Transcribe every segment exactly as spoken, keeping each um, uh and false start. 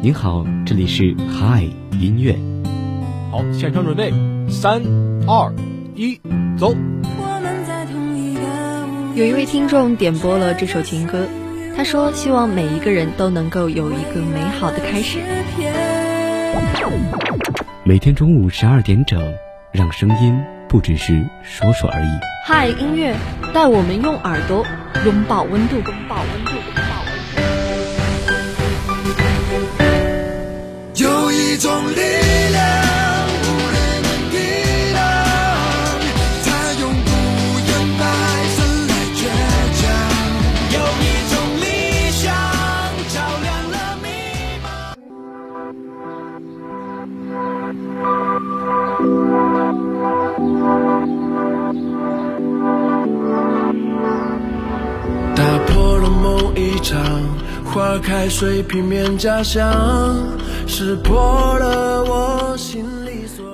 您好，这里是嗨音乐。好，现场准备，三、二、一，走。有一位听众点播了这首情歌，他说希望每一个人都能够有一个美好的开始。每天中午十二点整，让声音不只是说说而已。嗨音乐，带我们用耳朵拥抱温度，拥抱温度。有一种力量无人能抵挡，它永不言败，生来倔强。有一种理想照亮了迷茫，打破了梦一场，花开水平面家乡。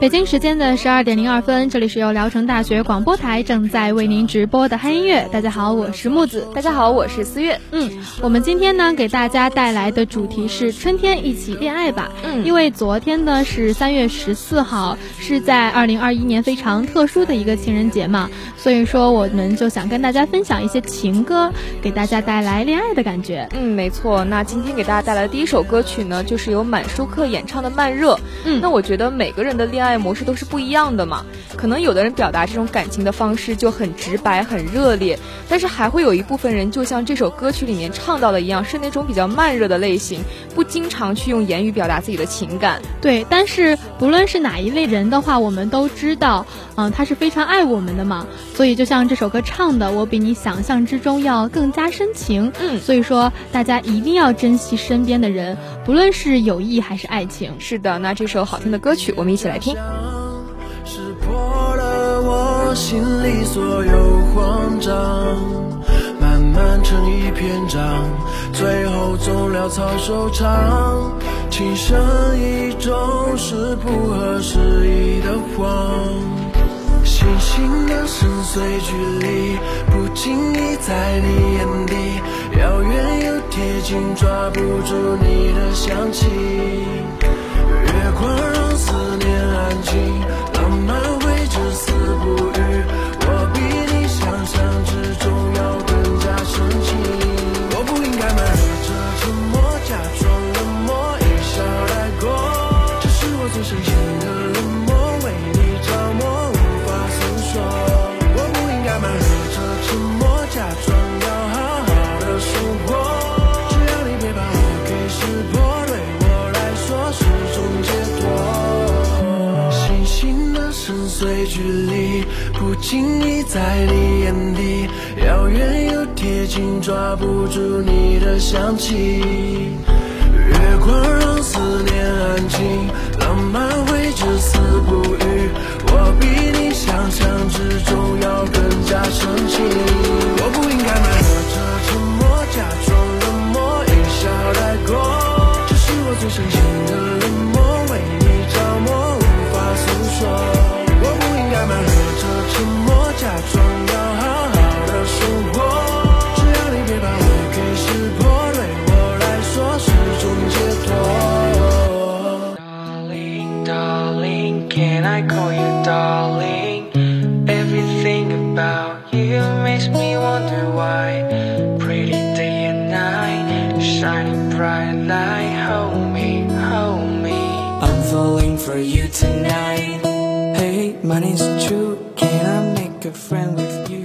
北京时间的十二点零二分，这里是由聊城大学广播台正在为您直播的嗨音乐。大家好，我是木子。大家好，我是思月。嗯，我们今天呢给大家带来的主题是春天一起恋爱吧。嗯，因为昨天呢是三月十四号，是在二零二一年非常特殊的一个情人节嘛，所以说我们就想跟大家分享一些情歌，给大家带来恋爱的感觉。嗯，没错。那今天给大家带来的第一首歌曲呢，就是由满舒克演唱的《慢热》。嗯，那我觉得每个人的恋爱爱模式都是不一样的嘛，可能有的人表达这种感情的方式就很直白很热烈，但是还会有一部分人就像这首歌曲里面唱到的一样，是那种比较慢热的类型，不经常去用言语表达自己的情感。对，但是不论是哪一类人的话，我们都知道嗯、呃，他是非常爱我们的嘛，所以就像这首歌唱的，我比你想象之中要更加深情。嗯，所以说大家一定要珍惜身边的人，不论是友谊还是爱情。是的，那这首好听的歌曲我们一起来听。识破了我心里所有慌张，慢慢成一篇章，最后总潦草收场。情深意重是不合时宜的谎，星星的深邃距离不经意在你眼底，遥远又贴近，抓不住你的香气。月光让思念安静，浪漫会至死不渝，我比你想象之中要更加深情。我不应该瞒着沉默，假装冷漠，一笑带过，这是我最深情的冷漠，为你着魔无法诉说。我不应该瞒着沉默，假装要好好的生活，只要你别把我给识破，对我来说是种解脱。星星的深邃距离不经意在你眼底，遥远又贴近，抓不住你的香气。月光让思念安静，浪漫会至死不渝，我比你想象之中要更加深情。我不应该瞒着沉默，假装冷漠，一笑带过，这是我最深情的冷漠，为你着魔无法诉说。我不应该瞒着沉默，假装要好好的生活，只要你别把我给识破，对我来说是种解脱。 Darling, darling, can I call you darling? Everything about you makes me wonder why. Pretty day and night, shining bright light, hold me, hold me, I'm falling for you tonight. Hey, my name's Drew, can I make a friend with you?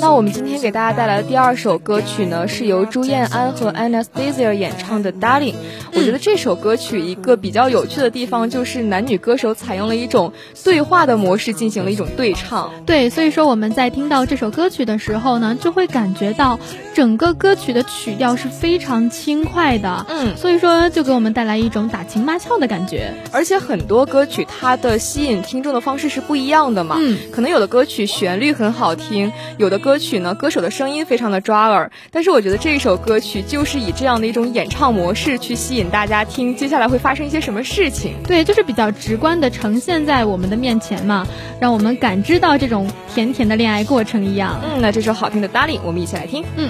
那我们今天给大家带来的第二首歌曲呢，是由朱燕安和 Anastasia 演唱的 Darling。 我觉得这首歌曲一个比较有趣的地方就是男女歌手采用了一种对话的模式进行了一种对唱。对，所以说我们在听到这首歌曲的时候呢，就会感觉到整个歌曲的曲调是非常轻快的。嗯，所以说就给我们带来一种打情骂俏的感觉。而且很多歌曲它的吸引听众的方式是不一样的嘛。嗯，可能有的歌曲旋律很好听，有的歌歌曲呢，歌手的声音非常的抓耳，但是我觉得这一首歌曲就是以这样的一种演唱模式去吸引大家听接下来会发生一些什么事情。对，就是比较直观的呈现在我们的面前嘛，让我们感知到这种甜甜的恋爱过程一样。嗯，那这首好听的 Darling 我们一起来听。嗯。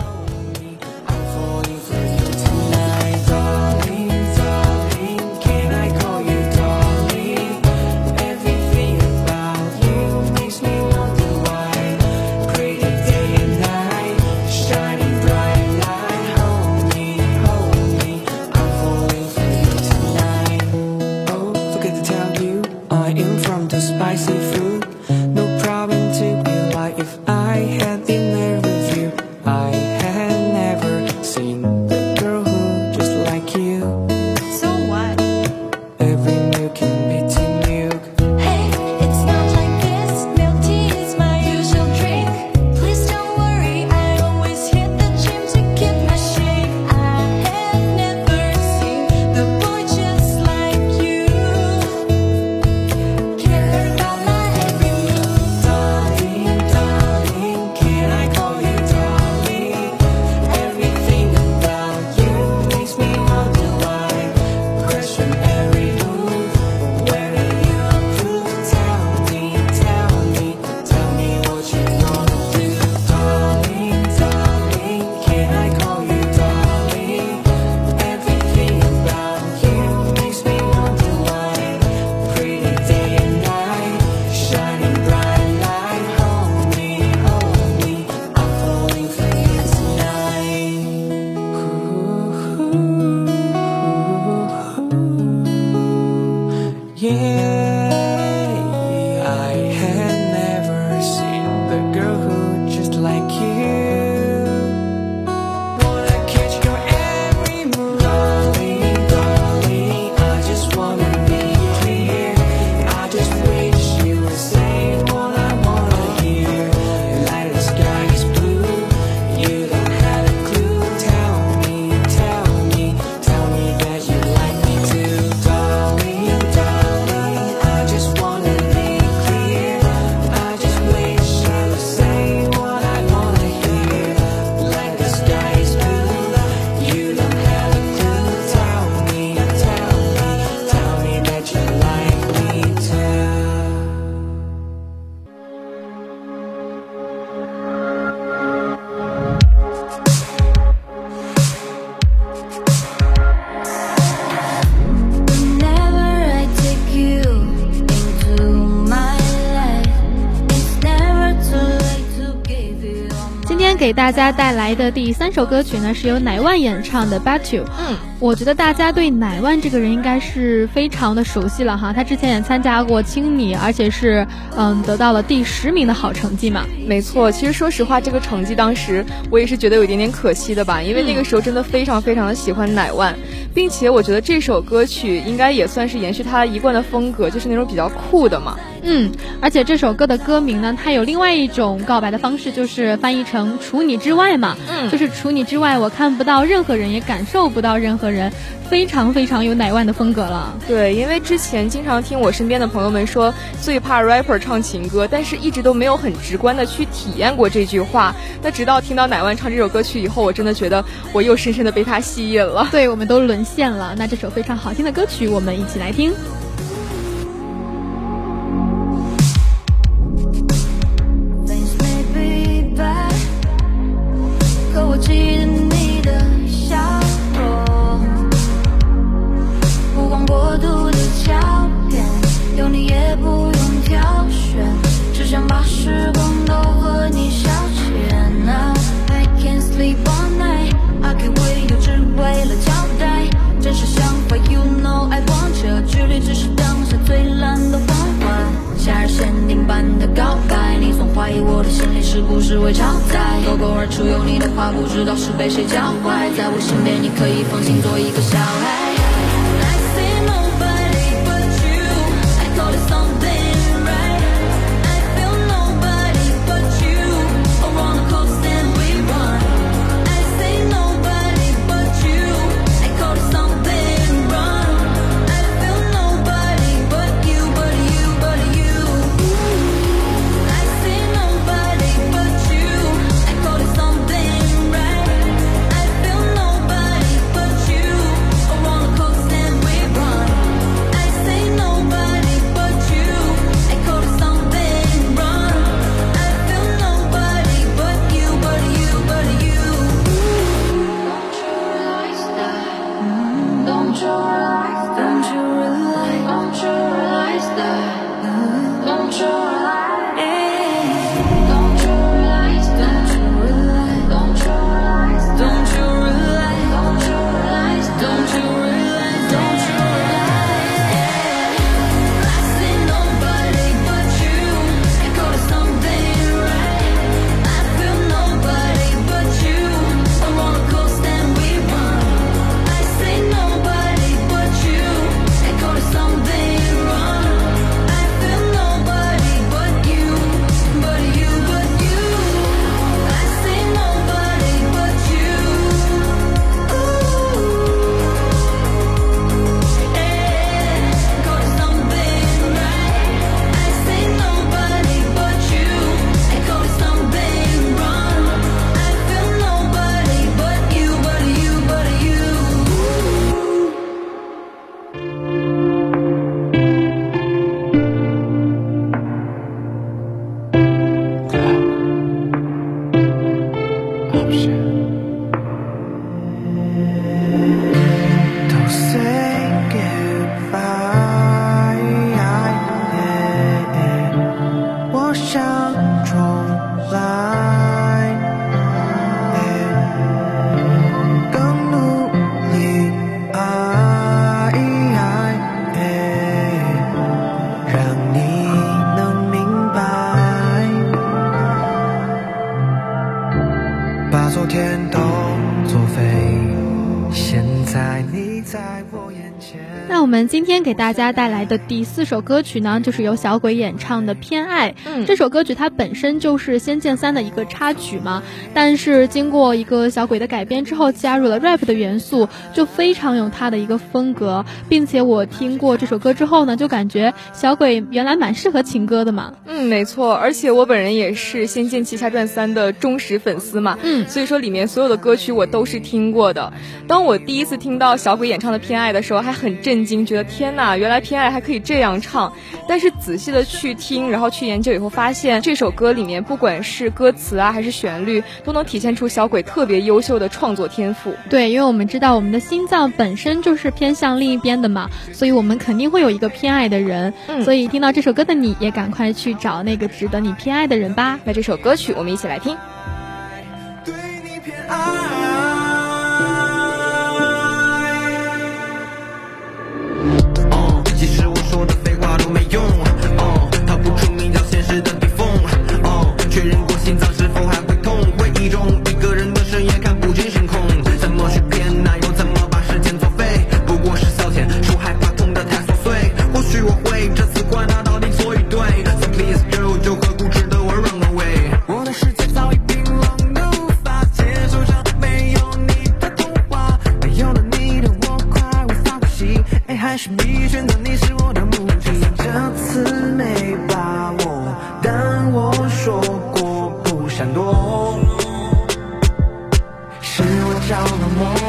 给大家带来的第三首歌曲呢，是由乃万演唱的《But You》。嗯，我觉得大家对乃万这个人应该是非常的熟悉了哈，他之前也参加过青米，而且是嗯得到了第十名的好成绩嘛。没错，其实说实话，这个成绩当时我也是觉得有一点点可惜的吧，因为那个时候真的非常非常的喜欢乃万，并且我觉得这首歌曲应该也算是延续他一贯的风格，就是那种比较酷的嘛。嗯，而且这首歌的歌名呢，它有另外一种告白的方式，就是翻译成除你之外嘛，嗯，就是除你之外我看不到任何人，也感受不到任何人，非常非常有乃万的风格了。对，因为之前经常听我身边的朋友们说最怕 rapper 唱情歌，但是一直都没有很直观的去体验过这句话，那直到听到乃万唱这首歌曲以后，我真的觉得我又深深的被他吸引了。对，我们都沦陷了。那这首非常好听的歌曲，我们一起来听。今天给大家带来的第四首歌曲呢，就是由小鬼演唱的《偏爱》。嗯，这首歌曲它本身就是《仙剑三》的一个插曲嘛，但是经过一个小鬼的改编之后，加入了 rap 的元素，就非常有它的一个风格。并且我听过这首歌之后呢，就感觉小鬼原来蛮适合情歌的嘛。嗯，没错，而且我本人也是《仙剑奇侠传三》的忠实粉丝嘛，嗯，所以说里面所有的歌曲我都是听过的。当我第一次听到小鬼演唱的《偏爱》的时候，还很震惊，觉得天呐，原来偏爱还可以这样唱。但是仔细的去听，然后去研究以后，发现这首歌里面不管是歌词啊还是旋律，都能体现出小鬼特别优秀的创作天赋。对，因为我们知道我们的心脏本身就是偏向另一边的嘛，所以我们肯定会有一个偏爱的人，嗯，所以听到这首歌的你也赶快去找那个值得你偏爱的人吧。那这首歌曲我们一起来听。片爱。哦，其实我说的废话都没用。哦，逃不出名叫现实的逼疯。哦，确认过心脏是否还会痛，回忆中一个人的深夜看不见星空。怎么去骗那又怎么把时间作废？不过是消遣，说害怕痛得太琐碎。或许我会这次管他到底错与对。So please girl， 就何苦值得我 run away？ 我的世界早已。 还是迷恋的你是我的目的，这次没把握，但我说过不闪躲，是我着了魔。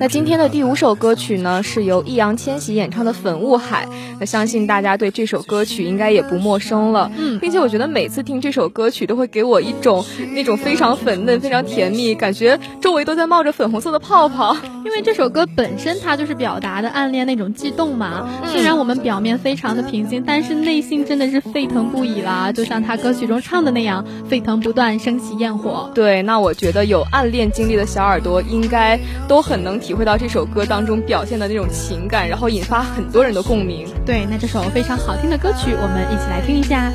那今天的第五首歌曲呢，是由易烊千玺演唱的《粉雾海》。那相信大家对这首歌曲应该也不陌生了，嗯，并且我觉得每次听这首歌曲都会给我一种那种非常粉嫩、非常甜蜜，感觉周围都在冒着粉红色的泡泡。因为这首歌本身它就是表达的暗恋那种悸动嘛。嗯、虽然我们表面非常的平静，但是内心真的是沸腾不已啦，就像他歌曲中唱的那样，沸腾不断，升起焰火。对，那我觉得有暗恋经历的小耳朵应该都很能体。 体会到这首歌当中表现的那种情感，然后引发很多人的共鸣。对，那这首非常好听的歌曲，我们一起来听一下。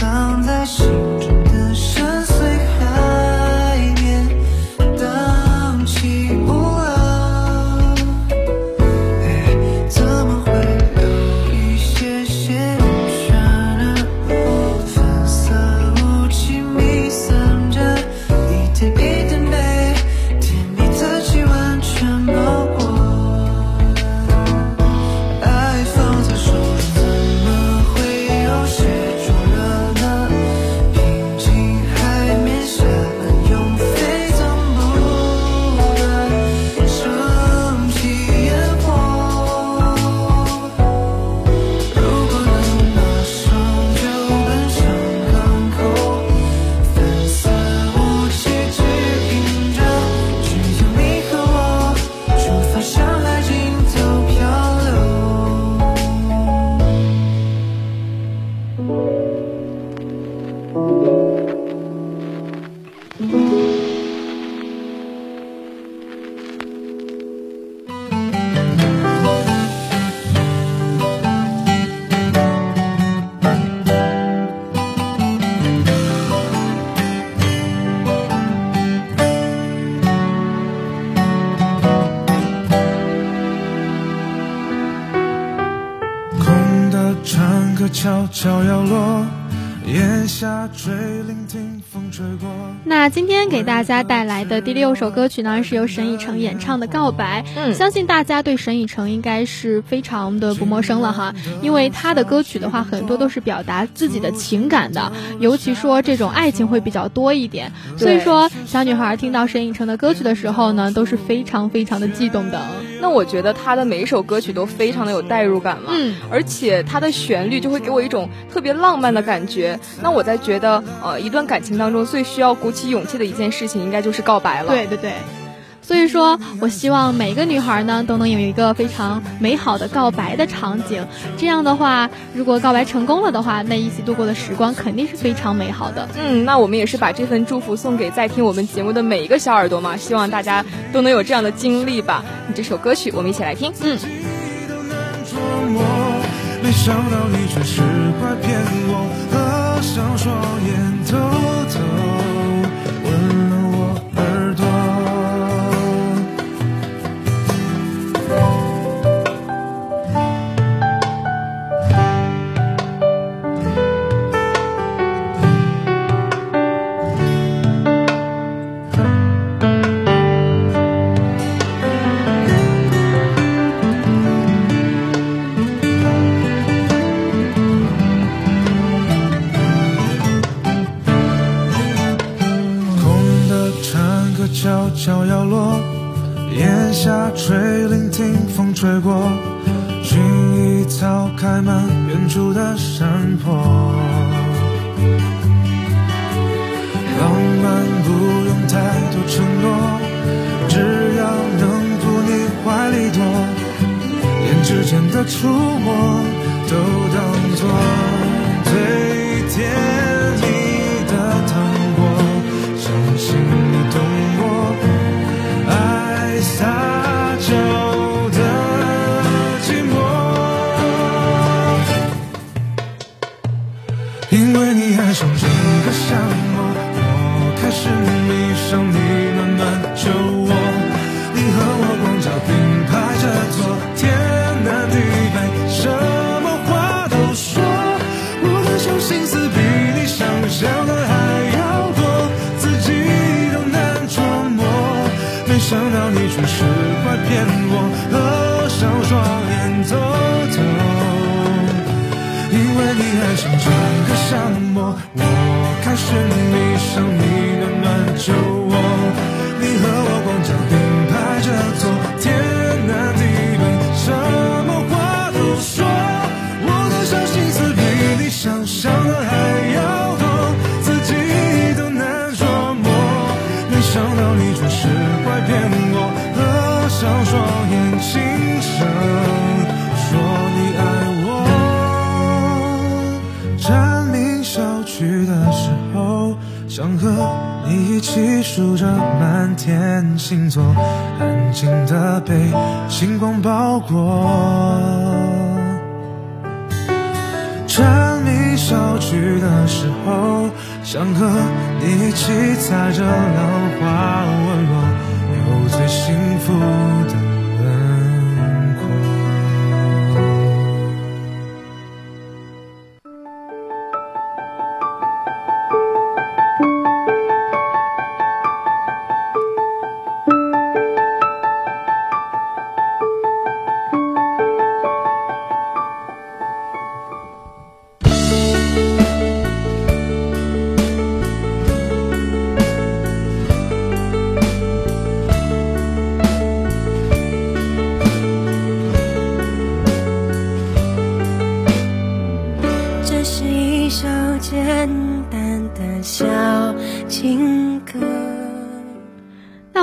藏在心中的深邃海。悄悄摇落，檐下垂聆听风吹过。那今天给大家带来的第六首歌曲呢，是由沈以诚演唱的《告白》。嗯，相信大家对沈以诚应该是非常的不陌生了哈，因为他的歌曲的话，很多都是表达自己的情感的，尤其说这种爱情会比较多一点。所以说，小女孩听到沈以诚的歌曲的时候呢，都是非常非常的悸动的。那我觉得他的每一首歌曲都非常的有代入感嘛，嗯，而且他的旋律就会给我一种特别浪漫的感觉。那我在觉得，呃，一段感情当中最需要鼓起勇气的一件事情，应该就是告白了。对对对。所以说我希望每个女孩呢都能有一个非常美好的告白的场景，这样的话如果告白成功了的话，那一起度过的时光肯定是非常美好的。嗯，那我们也是把这份祝福送给在听我们节目的每一个小耳朵嘛，希望大家都能有这样的经历吧。这首歌曲我们一起来听。嗯，没想到你却是块骗我，合上双眼偷偷温柔我耳朵。悄悄摇落，檐下垂聆听风吹过，薰衣草开满远处的山坡。浪漫不用太多承诺，只要能扑你怀里躲，连指尖的触摸都当作最甜蜜的糖果。相信你懂我，爱撒娇。是快骗我，合上双眼偷偷，因为你爱上整个沙漠，我开始迷上你暖暖酒窝，你和我光脚并排着走，天南地北什么话都说，我的小心思比你想象的还要多，自己都难琢磨，没想到你却是快骗我。闭上双眼，轻声说你爱我。蝉鸣小曲的时候，想和你一起数着满天星座，安静的被星光包裹。蝉鸣小曲的时候，想和你一起踩着浪花纹路，有最幸福的轮廓。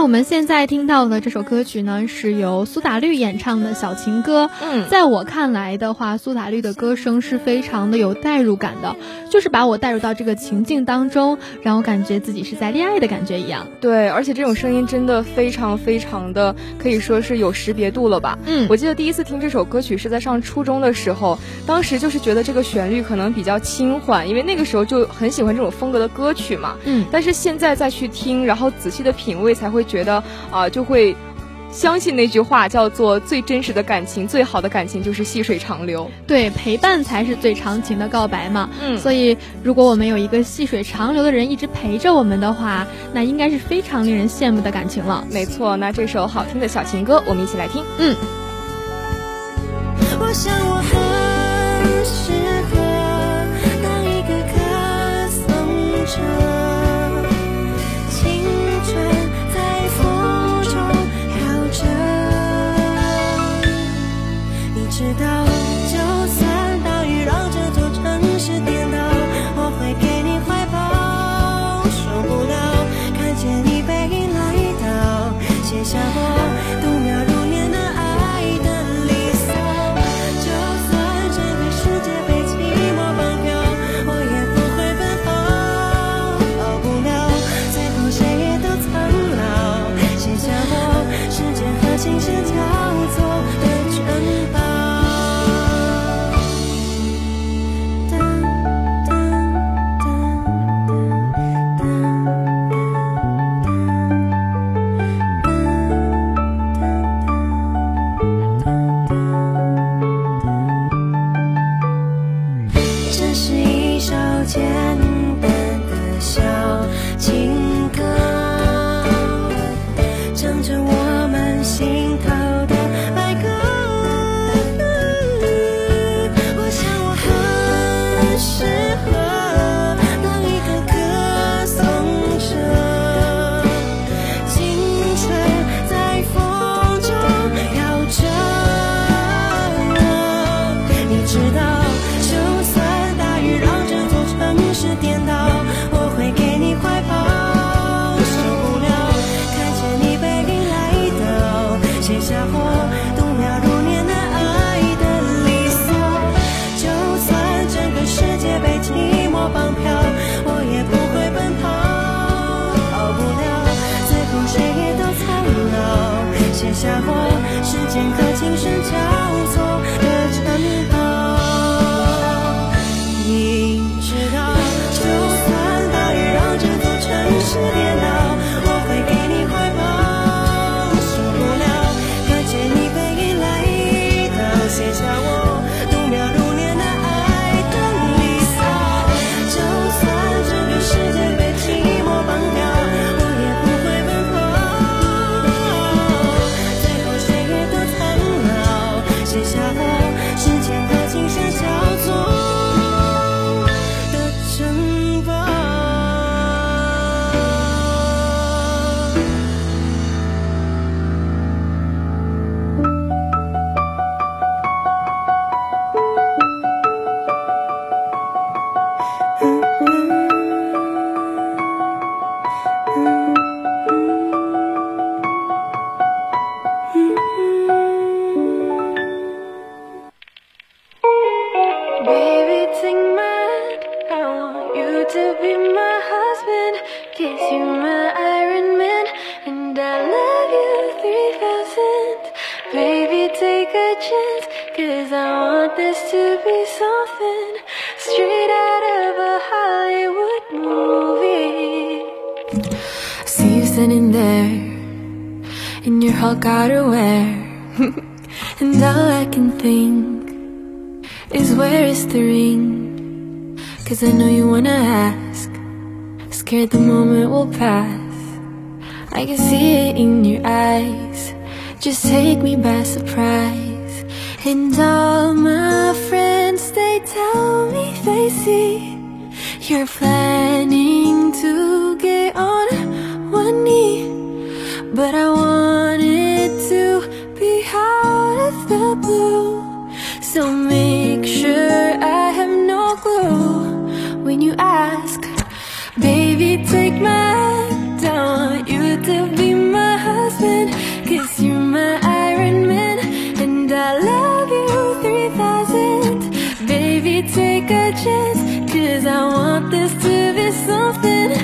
我们现在听到的这首歌曲呢，是由苏打绿演唱的《小情歌》。嗯，在我看来的话，苏打绿的歌声是非常的有代入感的，就是把我带入到这个情境当中，让我感觉自己是在恋爱的感觉一样。对，而且这种声音真的非常非常的，可以说是有识别度了吧。嗯，我记得第一次听这首歌曲是在上初中的时候，当时就是觉得这个旋律可能比较轻缓，因为那个时候就很喜欢这种风格的歌曲嘛。嗯，但是现在再去听，然后仔细的品味，才会觉得。的啊、呃，就会相信那句话叫做最真实的感情，最好的感情就是细水长流。对，陪伴才是最长情的告白嘛。嗯，所以如果我们有一个细水长流的人一直陪着我们的话，那应该是非常令人羡慕的感情了。没错，那这首好听的小情歌我们一起来听。嗯，我想我很适合当一个歌颂者，直到就算大雨让这座城市颠倒，我会给你怀抱，受不了看见你背影来到，写下我度秒如年的爱的离骚。就算这个世界被寂寞绑票，我也不会奔跑，跑不了最后谁也都苍老，写下我时间和情是叫做的城堡。写下过时间和琴声交错的城堡，你知道，就算大雨让这座城市颠倒，我会给你怀抱，受不了看见你背影来到，写下我度秒如年的爱的离骚。就算这个世界被寂寞绑票，写下我时间和琴声交错的城堡。Cause I know you wanna ask, scared the moment will pass. I can see it in your eyes, just take me by surprise. And all my friends, they tell me they see you're planning to get on one knee. But I wanted to be out of the blue, so make sure I have no clue when you ask. Baby, take my hand, I want you to be my husband, cause you're my Iron Man, and I love you three thousand. Baby, take a chance, cause I want this to be something.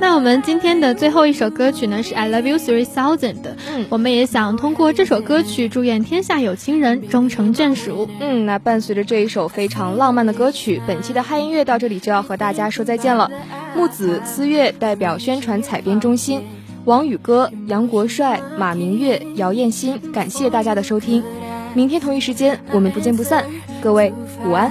那我们今天的最后一首歌曲呢是 I Love You three thousand 的、嗯、我们也想通过这首歌曲祝愿天下有情人终成眷属。嗯，那伴随着这一首非常浪漫的歌曲，本期的嗨音乐到这里就要和大家说再见了。木子、思月代表宣传采编中心，王宇哥、杨国帅、马明月、姚艳欣，感谢大家的收听。明天同一时间，我们不见不散。各位午安。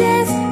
Yes.